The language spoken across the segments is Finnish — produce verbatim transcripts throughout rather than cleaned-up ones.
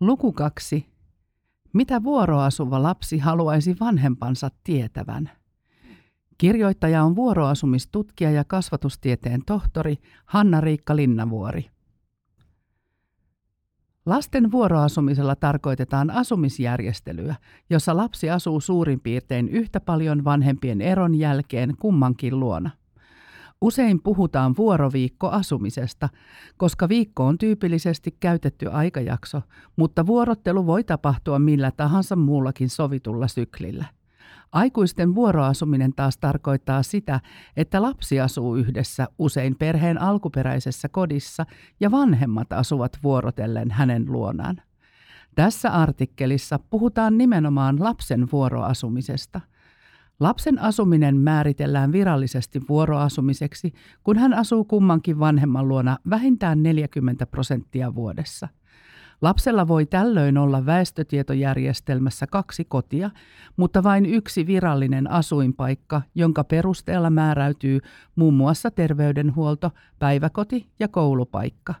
Luku kaksi. Mitä vuoroasuva lapsi haluaisi vanhempansa tietävän? Kirjoittaja on vuoroasumistutkija ja kasvatustieteen tohtori Hanna-Riikka Linnavuori. Lasten vuoroasumisella tarkoitetaan asumisjärjestelyä, jossa lapsi asuu suurin piirtein yhtä paljon vanhempien eron jälkeen kummankin luona. Usein puhutaan vuoroviikkoasumisesta, koska viikko on tyypillisesti käytetty aikajakso, mutta vuorottelu voi tapahtua millä tahansa muullakin sovitulla syklillä. Aikuisten vuoroasuminen taas tarkoittaa sitä, että lapsi asuu yhdessä usein perheen alkuperäisessä kodissa ja vanhemmat asuvat vuorotellen hänen luonaan. Tässä artikkelissa puhutaan nimenomaan lapsen vuoroasumisesta. Lapsen asuminen määritellään virallisesti vuoroasumiseksi, kun hän asuu kummankin vanhemman luona vähintään neljäkymmentä prosenttia vuodessa. Lapsella voi tällöin olla väestötietojärjestelmässä kaksi kotia, mutta vain yksi virallinen asuinpaikka, jonka perusteella määräytyy muun muassa terveydenhuolto, päiväkoti ja koulupaikka.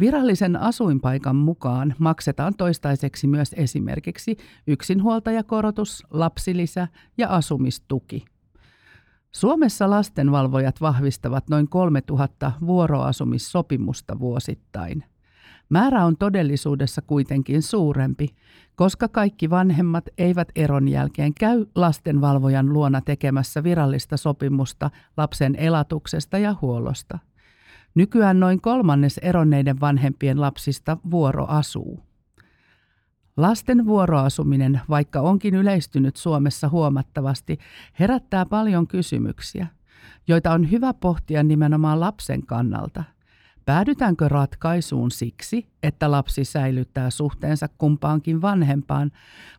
Virallisen asuinpaikan mukaan maksetaan toistaiseksi myös esimerkiksi yksinhuoltajakorotus, lapsilisä ja asumistuki. Suomessa lastenvalvojat vahvistavat noin kolmetuhatta vuoroasumissopimusta vuosittain. Määrä on todellisuudessa kuitenkin suurempi, koska kaikki vanhemmat eivät eron jälkeen käy lastenvalvojan luona tekemässä virallista sopimusta lapsen elatuksesta ja huollosta. Nykyään noin kolmannes eronneiden vanhempien lapsista vuoroasuu. Lasten vuoroasuminen, vaikka onkin yleistynyt Suomessa huomattavasti, herättää paljon kysymyksiä, joita on hyvä pohtia nimenomaan lapsen kannalta. Päädytäänkö ratkaisuun siksi, että lapsi säilyttää suhteensa kumpaankin vanhempaan,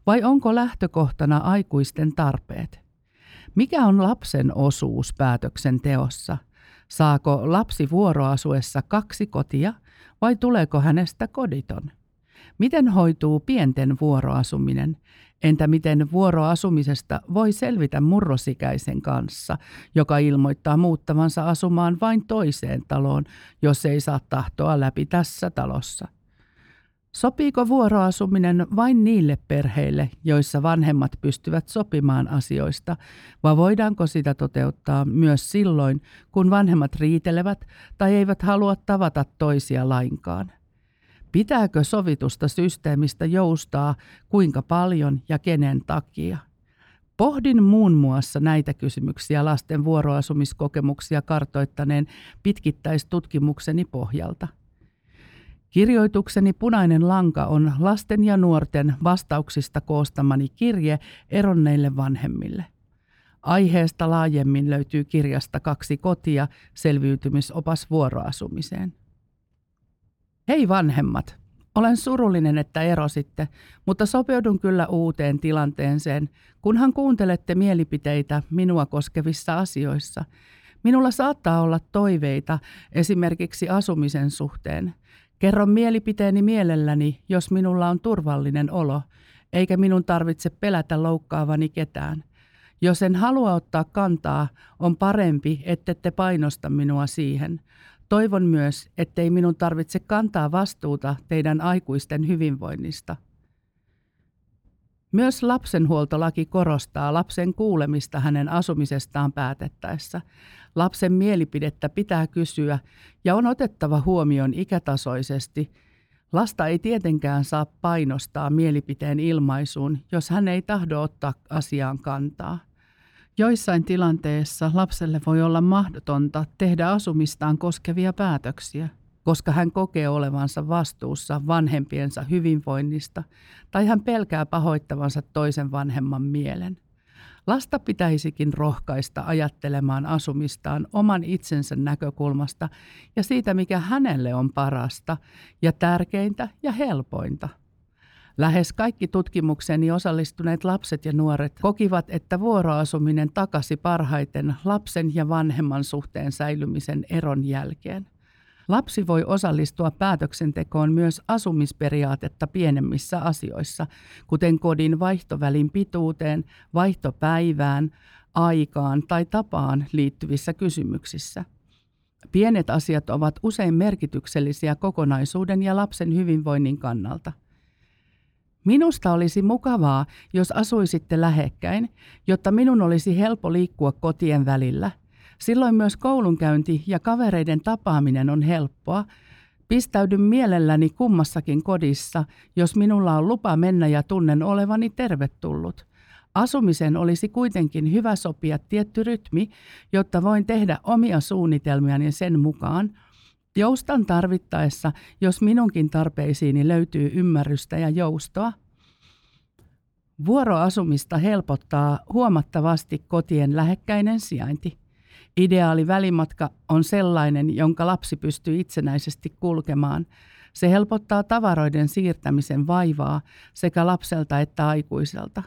vai onko lähtökohtana aikuisten tarpeet? Mikä on lapsen osuus päätöksenteossa? Saako lapsi vuoroasuessa kaksi kotia vai tuleeko hänestä koditon? Miten hoituu pienten vuoroasuminen? Entä miten vuoroasumisesta voi selvitä murrosikäisen kanssa, joka ilmoittaa muuttavansa asumaan vain toiseen taloon, jos ei saa tahtoa läpi tässä talossa? Sopiiko vuoroasuminen vain niille perheille, joissa vanhemmat pystyvät sopimaan asioista, vai voidaanko sitä toteuttaa myös silloin, kun vanhemmat riitelevät tai eivät halua tavata toisia lainkaan? Pitääkö sovitusta systeemistä joustaa, kuinka paljon ja kenen takia? Pohdin muun muassa näitä kysymyksiä lasten vuoroasumiskokemuksia kartoittaneen pitkittäistutkimukseni pohjalta. Kirjoitukseni punainen lanka on lasten ja nuorten vastauksista koostamani kirje eronneille vanhemmille. Aiheesta laajemmin löytyy kirjasta Kaksi kotia, selviytymisopas vuoroasumiseen. Hei vanhemmat! Olen surullinen, että erositte, mutta sopeudun kyllä uuteen tilanteeseen, kunhan kuuntelette mielipiteitä minua koskevissa asioissa. Minulla saattaa olla toiveita esimerkiksi asumisen suhteen. Kerron mielipiteeni mielelläni, jos minulla on turvallinen olo, eikä minun tarvitse pelätä loukkaavani ketään. Jos en halua ottaa kantaa, on parempi, ettette painosta minua siihen. Toivon myös, ettei minun tarvitse kantaa vastuuta teidän aikuisten hyvinvoinnista. Myös lapsenhuoltolaki korostaa lapsen kuulemista hänen asumisestaan päätettäessä. Lapsen mielipidettä pitää kysyä ja on otettava huomioon ikätasoisesti. Lasta ei tietenkään saa painostaa mielipiteen ilmaisuun, jos hän ei tahdo ottaa asiaan kantaa. Joissain tilanteissa lapselle voi olla mahdotonta tehdä asumistaan koskevia päätöksiä, koska hän kokee olevansa vastuussa vanhempiensa hyvinvoinnista tai hän pelkää pahoittavansa toisen vanhemman mielen. Lasta pitäisikin rohkaista ajattelemaan asumistaan oman itsensä näkökulmasta ja siitä, mikä hänelle on parasta ja tärkeintä ja helpointa. Lähes kaikki tutkimukseni osallistuneet lapset ja nuoret kokivat, että vuoroasuminen takasi parhaiten lapsen ja vanhemman suhteen säilymisen eron jälkeen. Lapsi voi osallistua päätöksentekoon myös asumisperiaatetta pienemmissä asioissa, kuten kodin vaihtovälin pituuteen, vaihtopäivään, aikaan tai tapaan liittyvissä kysymyksissä. Pienet asiat ovat usein merkityksellisiä kokonaisuuden ja lapsen hyvinvoinnin kannalta. Minusta olisi mukavaa, jos asuisitte lähekkäin, jotta minun olisi helppo liikkua kotien välillä. Silloin myös koulunkäynti ja kavereiden tapaaminen on helppoa. Pistäydyn mielelläni kummassakin kodissa, jos minulla on lupa mennä ja tunnen olevani tervetullut. Asumisen olisi kuitenkin hyvä sopia tietty rytmi, jotta voin tehdä omia suunnitelmiani sen mukaan. Joustan tarvittaessa, jos minunkin tarpeisiini löytyy ymmärrystä ja joustoa. Vuoroasumista helpottaa huomattavasti kotien lähekkäinen sijainti. Ideaali välimatka on sellainen, jonka lapsi pystyy itsenäisesti kulkemaan. Se helpottaa tavaroiden siirtämisen vaivaa sekä lapselta että aikuiselta.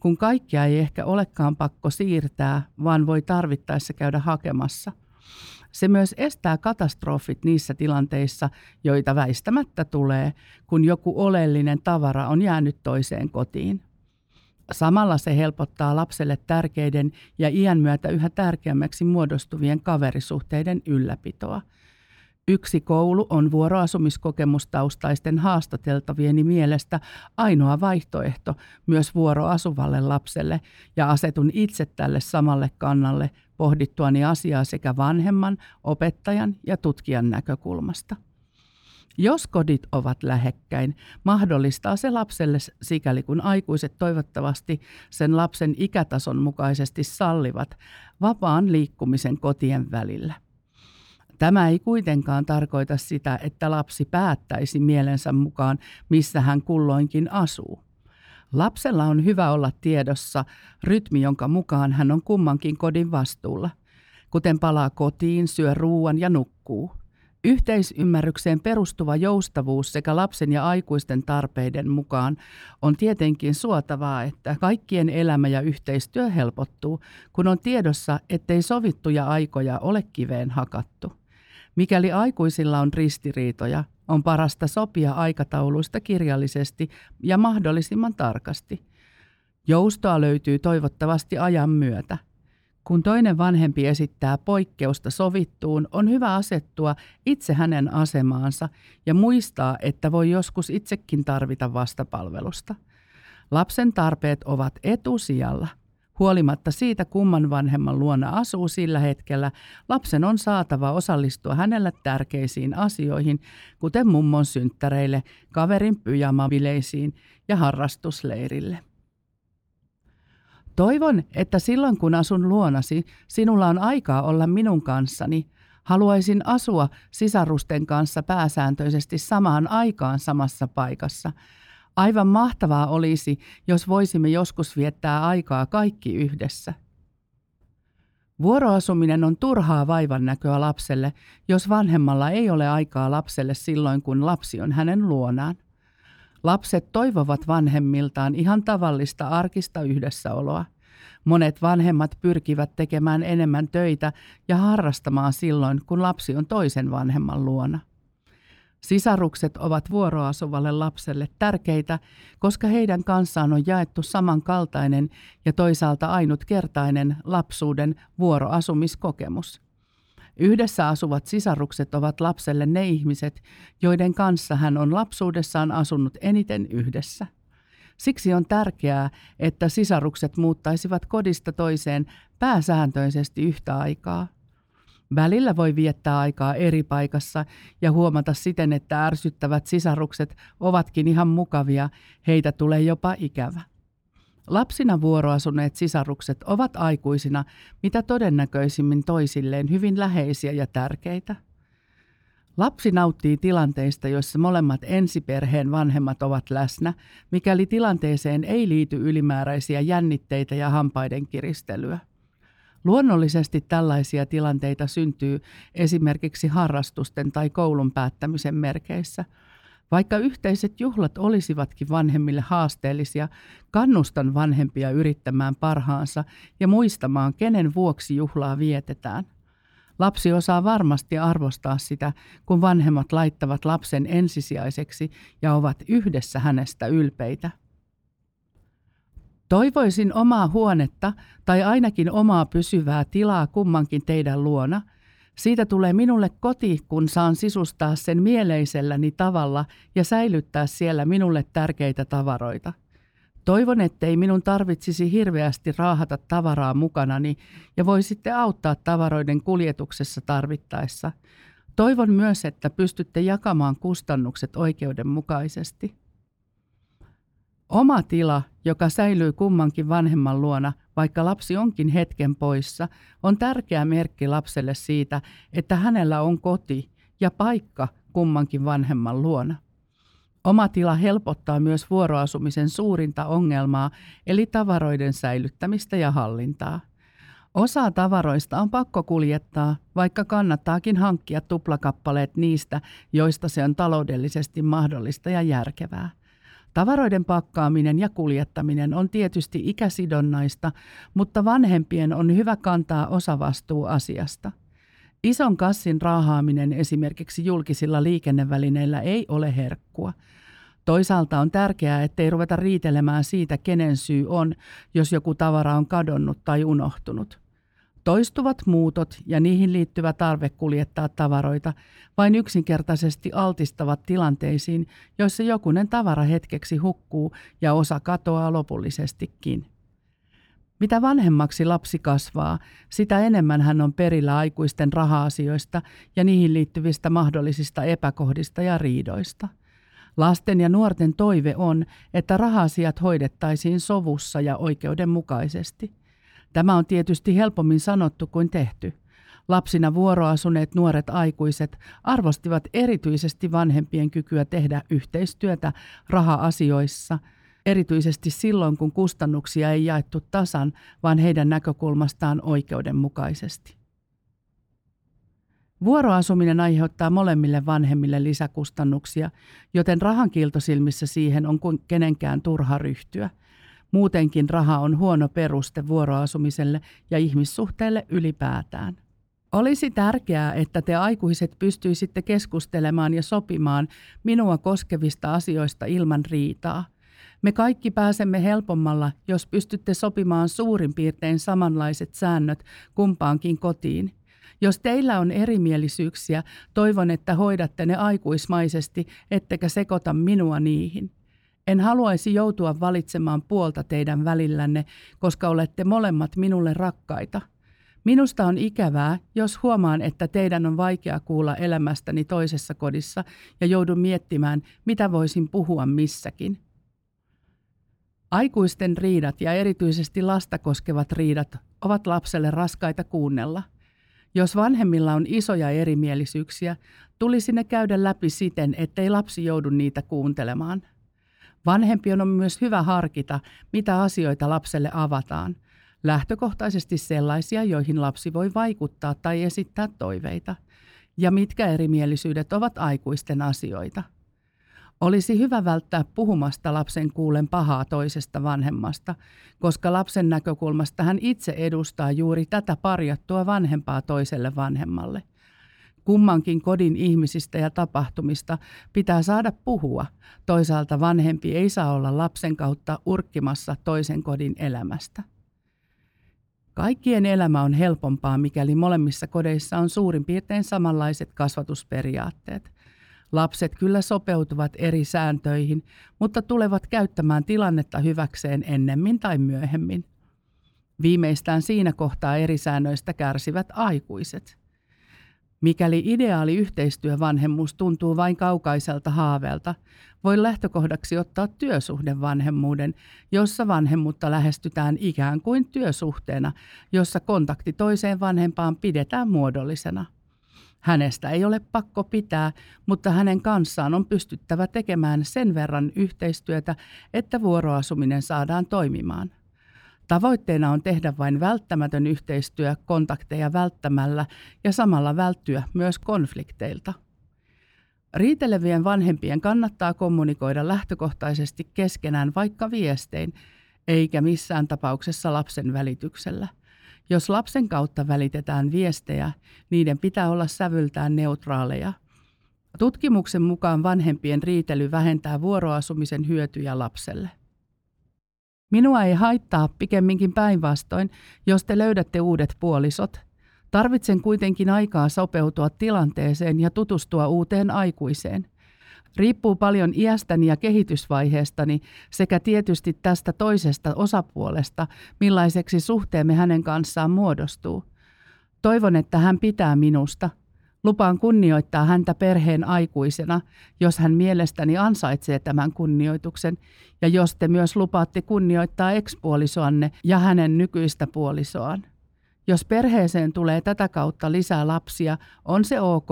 Kun kaikkia ei ehkä olekaan pakko siirtää, vaan voi tarvittaessa käydä hakemassa. Se myös estää katastrofit niissä tilanteissa, joita väistämättä tulee, kun joku oleellinen tavara on jäänyt toiseen kotiin. Samalla se helpottaa lapselle tärkeiden ja iän myötä yhä tärkeämmäksi muodostuvien kaverisuhteiden ylläpitoa. Yksi koulu on vuoroasumiskokemustaustaisten haastateltavieni mielestä ainoa vaihtoehto myös vuoroasuvalle lapselle ja asetun itse tälle samalle kannalle pohdittuani asiaa sekä vanhemman, opettajan ja tutkijan näkökulmasta. Jos kodit ovat lähekkäin, mahdollistaa se lapselle sikäli kun aikuiset toivottavasti sen lapsen ikätason mukaisesti sallivat vapaan liikkumisen kotien välillä. Tämä ei kuitenkaan tarkoita sitä, että lapsi päättäisi mielensä mukaan, missä hän kulloinkin asuu. Lapsella on hyvä olla tiedossa rytmi, jonka mukaan hän on kummankin kodin vastuulla, kuten palaa kotiin, syö ruuan ja nukkuu. Yhteisymmärrykseen perustuva joustavuus sekä lapsen ja aikuisten tarpeiden mukaan on tietenkin suotavaa, että kaikkien elämä ja yhteistyö helpottuu, kun on tiedossa, ettei sovittuja aikoja ole kiveen hakattu. Mikäli aikuisilla on ristiriitoja, on parasta sopia aikatauluista kirjallisesti ja mahdollisimman tarkasti. Joustoa löytyy toivottavasti ajan myötä. Kun toinen vanhempi esittää poikkeusta sovittuun, on hyvä asettua itse hänen asemaansa ja muistaa, että voi joskus itsekin tarvita vastapalvelusta. Lapsen tarpeet ovat etusijalla. Huolimatta siitä, kumman vanhemman luona asuu sillä hetkellä, lapsen on saatava osallistua hänelle tärkeisiin asioihin, kuten mummon synttäreille, kaverin pyjamabileisiin ja harrastusleirille. Toivon, että silloin kun asun luonasi, sinulla on aikaa olla minun kanssani. Haluaisin asua sisarusten kanssa pääsääntöisesti samaan aikaan samassa paikassa. Aivan mahtavaa olisi, jos voisimme joskus viettää aikaa kaikki yhdessä. Vuoroasuminen on turhaa vaivannäköä lapselle, jos vanhemmalla ei ole aikaa lapselle silloin, kun lapsi on hänen luonaan. Lapset toivovat vanhemmiltaan ihan tavallista arkista yhdessäoloa. Monet vanhemmat pyrkivät tekemään enemmän töitä ja harrastamaan silloin, kun lapsi on toisen vanhemman luona. Sisarukset ovat vuoroasuvalle lapselle tärkeitä, koska heidän kanssaan on jaettu samankaltainen ja toisaalta ainutkertainen lapsuuden vuoroasumiskokemus. Yhdessä asuvat sisarukset ovat lapselle ne ihmiset, joiden kanssa hän on lapsuudessaan asunut eniten yhdessä. Siksi on tärkeää, että sisarukset muuttaisivat kodista toiseen pääsääntöisesti yhtä aikaa. Välillä voi viettää aikaa eri paikassa ja huomata siten, että ärsyttävät sisarukset ovatkin ihan mukavia, heitä tulee jopa ikävä. Lapsina vuoroasuneet sisarukset ovat aikuisina mitä todennäköisimmin toisilleen hyvin läheisiä ja tärkeitä. Lapsi nauttii tilanteista, joissa molemmat ensiperheen vanhemmat ovat läsnä, mikäli tilanteeseen ei liity ylimääräisiä jännitteitä ja hampaiden kiristelyä. Luonnollisesti tällaisia tilanteita syntyy esimerkiksi harrastusten tai koulun päättämisen merkeissä. Vaikka yhteiset juhlat olisivatkin vanhemmille haasteellisia, kannustan vanhempia yrittämään parhaansa ja muistamaan, kenen vuoksi juhlaa vietetään. Lapsi osaa varmasti arvostaa sitä, kun vanhemmat laittavat lapsen ensisijaiseksi ja ovat yhdessä hänestä ylpeitä. Toivoisin omaa huonetta tai ainakin omaa pysyvää tilaa kummankin teidän luona. Siitä tulee minulle koti, kun saan sisustaa sen mieleiselläni tavalla ja säilyttää siellä minulle tärkeitä tavaroita. Toivon, ettei minun tarvitsisi hirveästi raahata tavaraa mukanani ja voi sitten auttaa tavaroiden kuljetuksessa tarvittaessa. Toivon myös, että pystytte jakamaan kustannukset oikeudenmukaisesti. Oma tila, joka säilyy kummankin vanhemman luona, vaikka lapsi onkin hetken poissa, on tärkeä merkki lapselle siitä, että hänellä on koti ja paikka kummankin vanhemman luona. Oma tila helpottaa myös vuoroasumisen suurinta ongelmaa, eli tavaroiden säilyttämistä ja hallintaa. Osa tavaroista on pakko kuljettaa, vaikka kannattaakin hankkia tuplakappaleet niistä, joista se on taloudellisesti mahdollista ja järkevää. Tavaroiden pakkaaminen ja kuljettaminen on tietysti ikäsidonnaista, mutta vanhempien on hyvä kantaa osavastuu asiasta. Ison kassin raahaaminen esimerkiksi julkisilla liikennevälineillä ei ole herkkua. Toisaalta on tärkeää, ettei ruveta riitelemään siitä, kenen syy on, jos joku tavara on kadonnut tai unohtunut. Toistuvat muutot ja niihin liittyvä tarve kuljettaa tavaroita vain yksinkertaisesti altistavat tilanteisiin, joissa jokunen tavara hetkeksi hukkuu ja osa katoaa lopullisestikin. Mitä vanhemmaksi lapsi kasvaa, sitä enemmän hän on perillä aikuisten raha-asioista ja niihin liittyvistä mahdollisista epäkohdista ja riidoista. Lasten ja nuorten toive on, että raha-asiat hoidettaisiin sovussa ja oikeudenmukaisesti. Tämä on tietysti helpommin sanottu kuin tehty. Lapsina vuoroasuneet nuoret aikuiset arvostivat erityisesti vanhempien kykyä tehdä yhteistyötä raha-asioissa, erityisesti silloin kun kustannuksia ei jaettu tasan, vaan heidän näkökulmastaan oikeudenmukaisesti. Vuoroasuminen aiheuttaa molemmille vanhemmille lisäkustannuksia, joten rahan kiiltosilmissä siihen on kenenkään turha ryhtyä. Muutenkin raha on huono peruste vuoroasumiselle ja ihmissuhteille ylipäätään. Olisi tärkeää, että te aikuiset pystyisitte keskustelemaan ja sopimaan minua koskevista asioista ilman riitaa. Me kaikki pääsemme helpommalla, jos pystytte sopimaan suurin piirtein samanlaiset säännöt kumpaankin kotiin. Jos teillä on erimielisyyksiä, toivon, että hoidatte ne aikuismaisesti, ettekä sekoita minua niihin. En haluaisi joutua valitsemaan puolta teidän välillänne, koska olette molemmat minulle rakkaita. Minusta on ikävää, jos huomaan, että teidän on vaikea kuulla elämästäni toisessa kodissa ja joudun miettimään, mitä voisin puhua missäkin. Aikuisten riidat ja erityisesti lasta koskevat riidat ovat lapselle raskaita kuunnella. Jos vanhemmilla on isoja erimielisyyksiä, tulisi ne käydä läpi siten, ettei lapsi joudu niitä kuuntelemaan. Vanhempien on myös hyvä harkita, mitä asioita lapselle avataan. Lähtökohtaisesti sellaisia, joihin lapsi voi vaikuttaa tai esittää toiveita. Ja mitkä erimielisyydet ovat aikuisten asioita. Olisi hyvä välttää puhumasta lapsen kuulen pahaa toisesta vanhemmasta, koska lapsen näkökulmasta hän itse edustaa juuri tätä parjattua vanhempaa toiselle vanhemmalle. Kummankin kodin ihmisistä ja tapahtumista pitää saada puhua. Toisaalta vanhempi ei saa olla lapsen kautta urkkimassa toisen kodin elämästä. Kaikkien elämä on helpompaa, mikäli molemmissa kodeissa on suurin piirtein samanlaiset kasvatusperiaatteet. Lapset kyllä sopeutuvat eri sääntöihin, mutta tulevat käyttämään tilannetta hyväkseen ennemmin tai myöhemmin. Viimeistään siinä kohtaa eri säännöistä kärsivät aikuiset. Mikäli ideaali yhteistyövanhemmuus tuntuu vain kaukaiselta haaveelta, voi lähtökohdaksi ottaa työsuhdevanhemmuuden, jossa vanhemmuutta lähestytään ikään kuin työsuhteena, jossa kontakti toiseen vanhempaan pidetään muodollisena. Hänestä ei ole pakko pitää, mutta hänen kanssaan on pystyttävä tekemään sen verran yhteistyötä, että vuoroasuminen saadaan toimimaan. Tavoitteena on tehdä vain välttämätön yhteistyö kontakteja välttämällä ja samalla välttyä myös konflikteilta. Riitelevien vanhempien kannattaa kommunikoida lähtökohtaisesti keskenään vaikka viestein, eikä missään tapauksessa lapsen välityksellä. Jos lapsen kautta välitetään viestejä, niiden pitää olla sävyltään neutraaleja. Tutkimuksen mukaan vanhempien riitely vähentää vuoroasumisen hyötyjä lapselle. Minua ei haittaa, pikemminkin päinvastoin, jos te löydätte uudet puolisot. Tarvitsen kuitenkin aikaa sopeutua tilanteeseen ja tutustua uuteen aikuiseen. Riippuu paljon iästäni ja kehitysvaiheestani sekä tietysti tästä toisesta osapuolesta, millaiseksi suhteemme hänen kanssaan muodostuu. Toivon, että hän pitää minusta. Lupaan kunnioittaa häntä perheen aikuisena, jos hän mielestäni ansaitsee tämän kunnioituksen ja jos te myös lupaatte kunnioittaa ekspuolisoanne ja hänen nykyistä puolisoaan. Jos perheeseen tulee tätä kautta lisää lapsia, on se ok,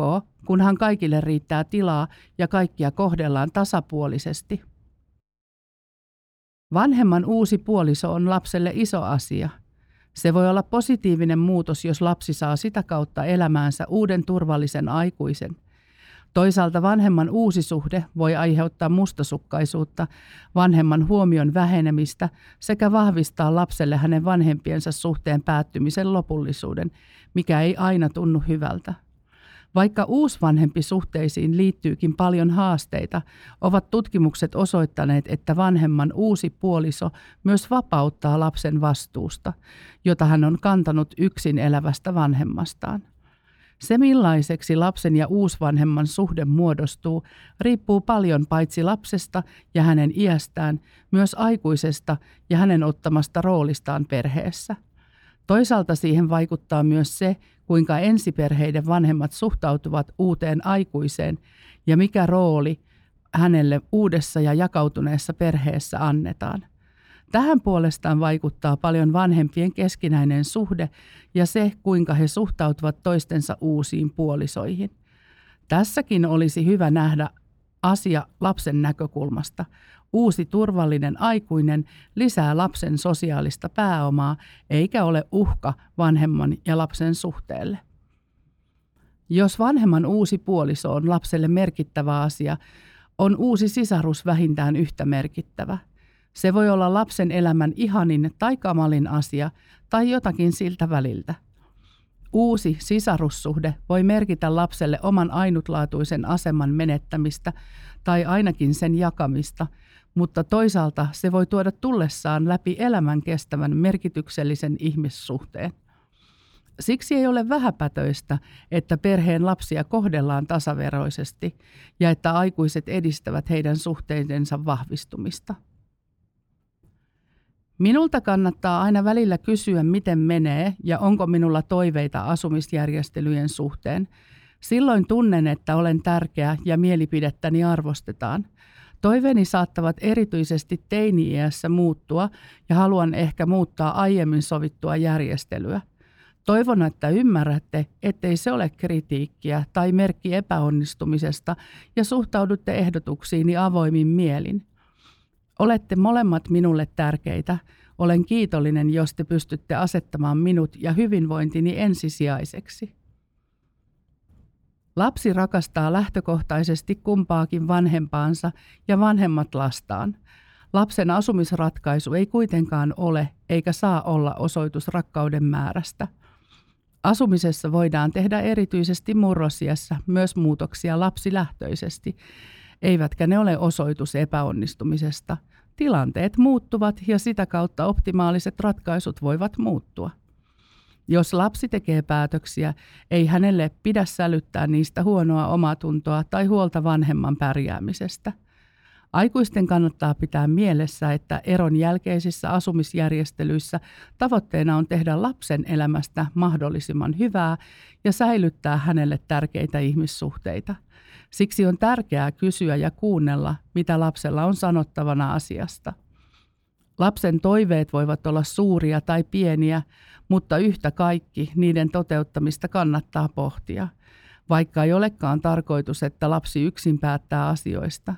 kunhan kaikille riittää tilaa ja kaikkia kohdellaan tasapuolisesti. Vanhemman uusi puoliso on lapselle iso asia. Se voi olla positiivinen muutos, jos lapsi saa sitä kautta elämäänsä uuden turvallisen aikuisen. Toisaalta vanhemman uusi suhde voi aiheuttaa mustasukkaisuutta, vanhemman huomion vähenemistä sekä vahvistaa lapselle hänen vanhempiensa suhteen päättymisen lopullisuuden, mikä ei aina tunnu hyvältä. Vaikka uusvanhempi suhteisiin liittyykin paljon haasteita, ovat tutkimukset osoittaneet, että vanhemman uusi puoliso myös vapauttaa lapsen vastuusta, jota hän on kantanut yksin elävästä vanhemmastaan. Se, millaiseksi lapsen ja uusvanhemman suhde muodostuu, riippuu paljon paitsi lapsesta ja hänen iästään, myös aikuisesta ja hänen ottamasta roolistaan perheessä. Toisaalta siihen vaikuttaa myös se, kuinka ensiperheiden vanhemmat suhtautuvat uuteen aikuiseen ja mikä rooli hänelle uudessa ja jakautuneessa perheessä annetaan. Tähän puolestaan vaikuttaa paljon vanhempien keskinäinen suhde ja se, kuinka he suhtautuvat toistensa uusiin puolisoihin. Tässäkin olisi hyvä nähdä asia lapsen näkökulmasta. Uusi turvallinen aikuinen lisää lapsen sosiaalista pääomaa eikä ole uhka vanhemman ja lapsen suhteelle. Jos vanhemman uusi puoliso on lapselle merkittävä asia, on uusi sisarus vähintään yhtä merkittävä. Se voi olla lapsen elämän ihanin tai kamalin asia tai jotakin siltä väliltä. Uusi sisarussuhde voi merkitä lapselle oman ainutlaatuisen aseman menettämistä tai ainakin sen jakamista, mutta toisaalta se voi tuoda tullessaan läpi elämän kestävän merkityksellisen ihmissuhteen. Siksi ei ole vähäpätöistä, että perheen lapsia kohdellaan tasaveroisesti ja että aikuiset edistävät heidän suhteidensa vahvistumista. Minulta kannattaa aina välillä kysyä, miten menee ja onko minulla toiveita asumisjärjestelyjen suhteen. Silloin tunnen, että olen tärkeä ja mielipidettäni arvostetaan. Toiveeni saattavat erityisesti teini-iässä muuttua ja haluan ehkä muuttaa aiemmin sovittua järjestelyä. Toivon, että ymmärrätte, ettei se ole kritiikkiä tai merkki epäonnistumisesta ja suhtaudutte ehdotuksiini avoimin mielin. Olette molemmat minulle tärkeitä. Olen kiitollinen, jos te pystytte asettamaan minut ja hyvinvointini ensisijaiseksi. Lapsi rakastaa lähtökohtaisesti kumpaakin vanhempaansa ja vanhemmat lastaan. Lapsen asumisratkaisu ei kuitenkaan ole eikä saa olla osoitus rakkauden määrästä. Asumisessa voidaan tehdä erityisesti murrosiässä myös muutoksia lapsilähtöisesti, eivätkä ne ole osoitus epäonnistumisesta. Tilanteet muuttuvat ja sitä kautta optimaaliset ratkaisut voivat muuttua. Jos lapsi tekee päätöksiä, ei hänelle pidä sälyttää niistä huonoa omatuntoa tai huolta vanhemman pärjäämisestä. Aikuisten kannattaa pitää mielessä, että eron jälkeisissä asumisjärjestelyissä tavoitteena on tehdä lapsen elämästä mahdollisimman hyvää ja säilyttää hänelle tärkeitä ihmissuhteita. Siksi on tärkeää kysyä ja kuunnella, mitä lapsella on sanottavana asiasta. Lapsen toiveet voivat olla suuria tai pieniä, mutta yhtä kaikki niiden toteuttamista kannattaa pohtia, vaikka ei olekaan tarkoitus, että lapsi yksin päättää asioista.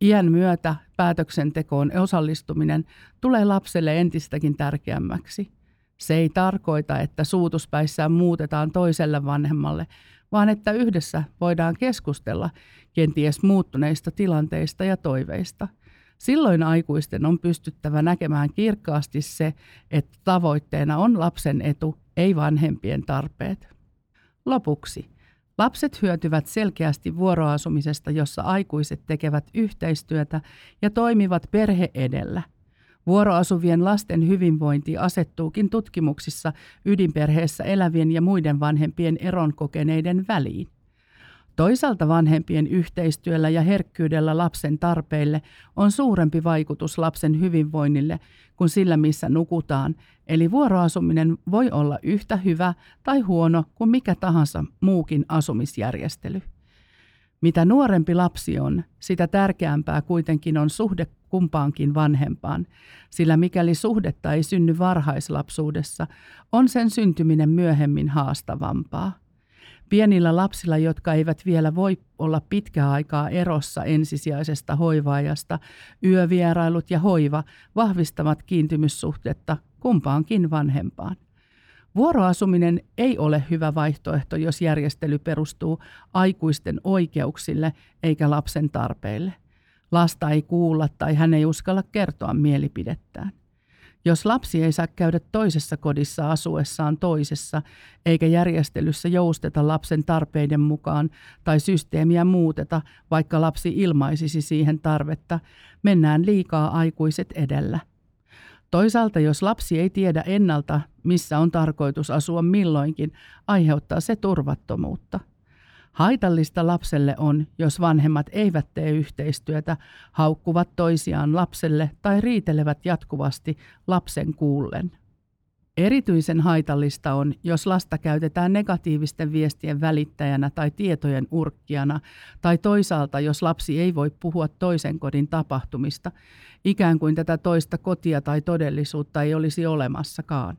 Iän myötä päätöksentekoon osallistuminen tulee lapselle entistäkin tärkeämmäksi. Se ei tarkoita, että suutuspäissään muutetaan toiselle vanhemmalle, vaan että yhdessä voidaan keskustella kenties muuttuneista tilanteista ja toiveista. Silloin aikuisten on pystyttävä näkemään kirkkaasti se, että tavoitteena on lapsen etu, ei vanhempien tarpeet. Lopuksi. Lapset hyötyvät selkeästi vuoroasumisesta, jossa aikuiset tekevät yhteistyötä ja toimivat perhe edellä. Vuoroasuvien lasten hyvinvointi asettuukin tutkimuksissa ydinperheessä elävien ja muiden vanhempien eron kokeneiden väliin. Toisaalta vanhempien yhteistyöllä ja herkkyydellä lapsen tarpeille on suurempi vaikutus lapsen hyvinvoinnille kuin sillä, missä nukutaan, eli vuoroasuminen voi olla yhtä hyvä tai huono kuin mikä tahansa muukin asumisjärjestely. Mitä nuorempi lapsi on, sitä tärkeämpää kuitenkin on suhde kumpaankin vanhempaan, sillä mikäli suhdetta ei synny varhaislapsuudessa, on sen syntyminen myöhemmin haastavampaa. Pienillä lapsilla, jotka eivät vielä voi olla pitkää aikaa erossa ensisijaisesta hoivaajasta, yövierailut ja hoiva vahvistavat kiintymyssuhdetta kumpaankin vanhempaan. Vuoroasuminen ei ole hyvä vaihtoehto, jos järjestely perustuu aikuisten oikeuksille eikä lapsen tarpeille. Lasta ei kuulla tai hän ei uskalla kertoa mielipidettään. Jos lapsi ei saa käydä toisessa kodissa asuessaan toisessa, eikä järjestelyssä jousteta lapsen tarpeiden mukaan tai systeemiä muuteta, vaikka lapsi ilmaisisi siihen tarvetta, mennään liikaa aikuiset edellä. Toisaalta jos lapsi ei tiedä ennalta, missä on tarkoitus asua milloinkin, aiheuttaa se turvattomuutta. Haitallista lapselle on, jos vanhemmat eivät tee yhteistyötä, haukkuvat toisiaan lapselle tai riitelevät jatkuvasti lapsen kuullen. Erityisen haitallista on, jos lasta käytetään negatiivisten viestien välittäjänä tai tietojen urkkijana, tai toisaalta jos lapsi ei voi puhua toisen kodin tapahtumista, ikään kuin tätä toista kotia tai todellisuutta ei olisi olemassakaan.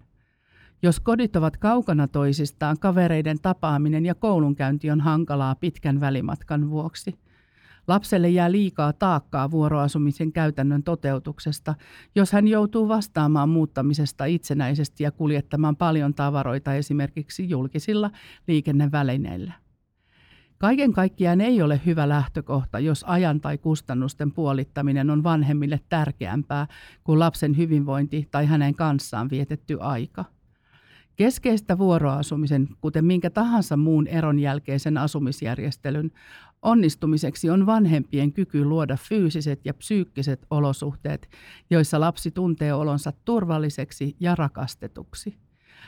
Jos kodit ovat kaukana toisistaan, kavereiden tapaaminen ja koulunkäynti on hankalaa pitkän välimatkan vuoksi. Lapselle jää liikaa taakkaa vuoroasumisen käytännön toteutuksesta, jos hän joutuu vastaamaan muuttamisesta itsenäisesti ja kuljettamaan paljon tavaroita esimerkiksi julkisilla liikennevälineillä. Kaiken kaikkiaan ei ole hyvä lähtökohta, jos ajan tai kustannusten puolittaminen on vanhemmille tärkeämpää kuin lapsen hyvinvointi tai hänen kanssaan vietetty aika. Keskeistä vuoroasumisen, kuten minkä tahansa muun eron jälkeisen asumisjärjestelyn, onnistumiseksi on vanhempien kyky luoda fyysiset ja psyykkiset olosuhteet, joissa lapsi tuntee olonsa turvalliseksi ja rakastetuksi.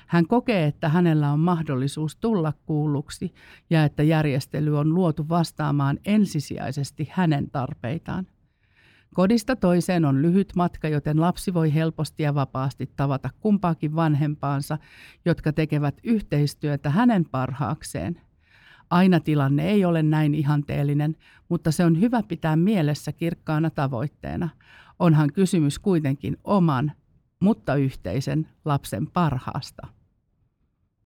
Hän kokee, että hänellä on mahdollisuus tulla kuulluksi ja että järjestely on luotu vastaamaan ensisijaisesti hänen tarpeitaan. Kodista toiseen on lyhyt matka, joten lapsi voi helposti ja vapaasti tavata kumpaakin vanhempaansa, jotka tekevät yhteistyötä hänen parhaakseen. Aina tilanne ei ole näin ihanteellinen, mutta se on hyvä pitää mielessä kirkkaana tavoitteena. Onhan kysymys kuitenkin oman, mutta yhteisen lapsen parhaasta.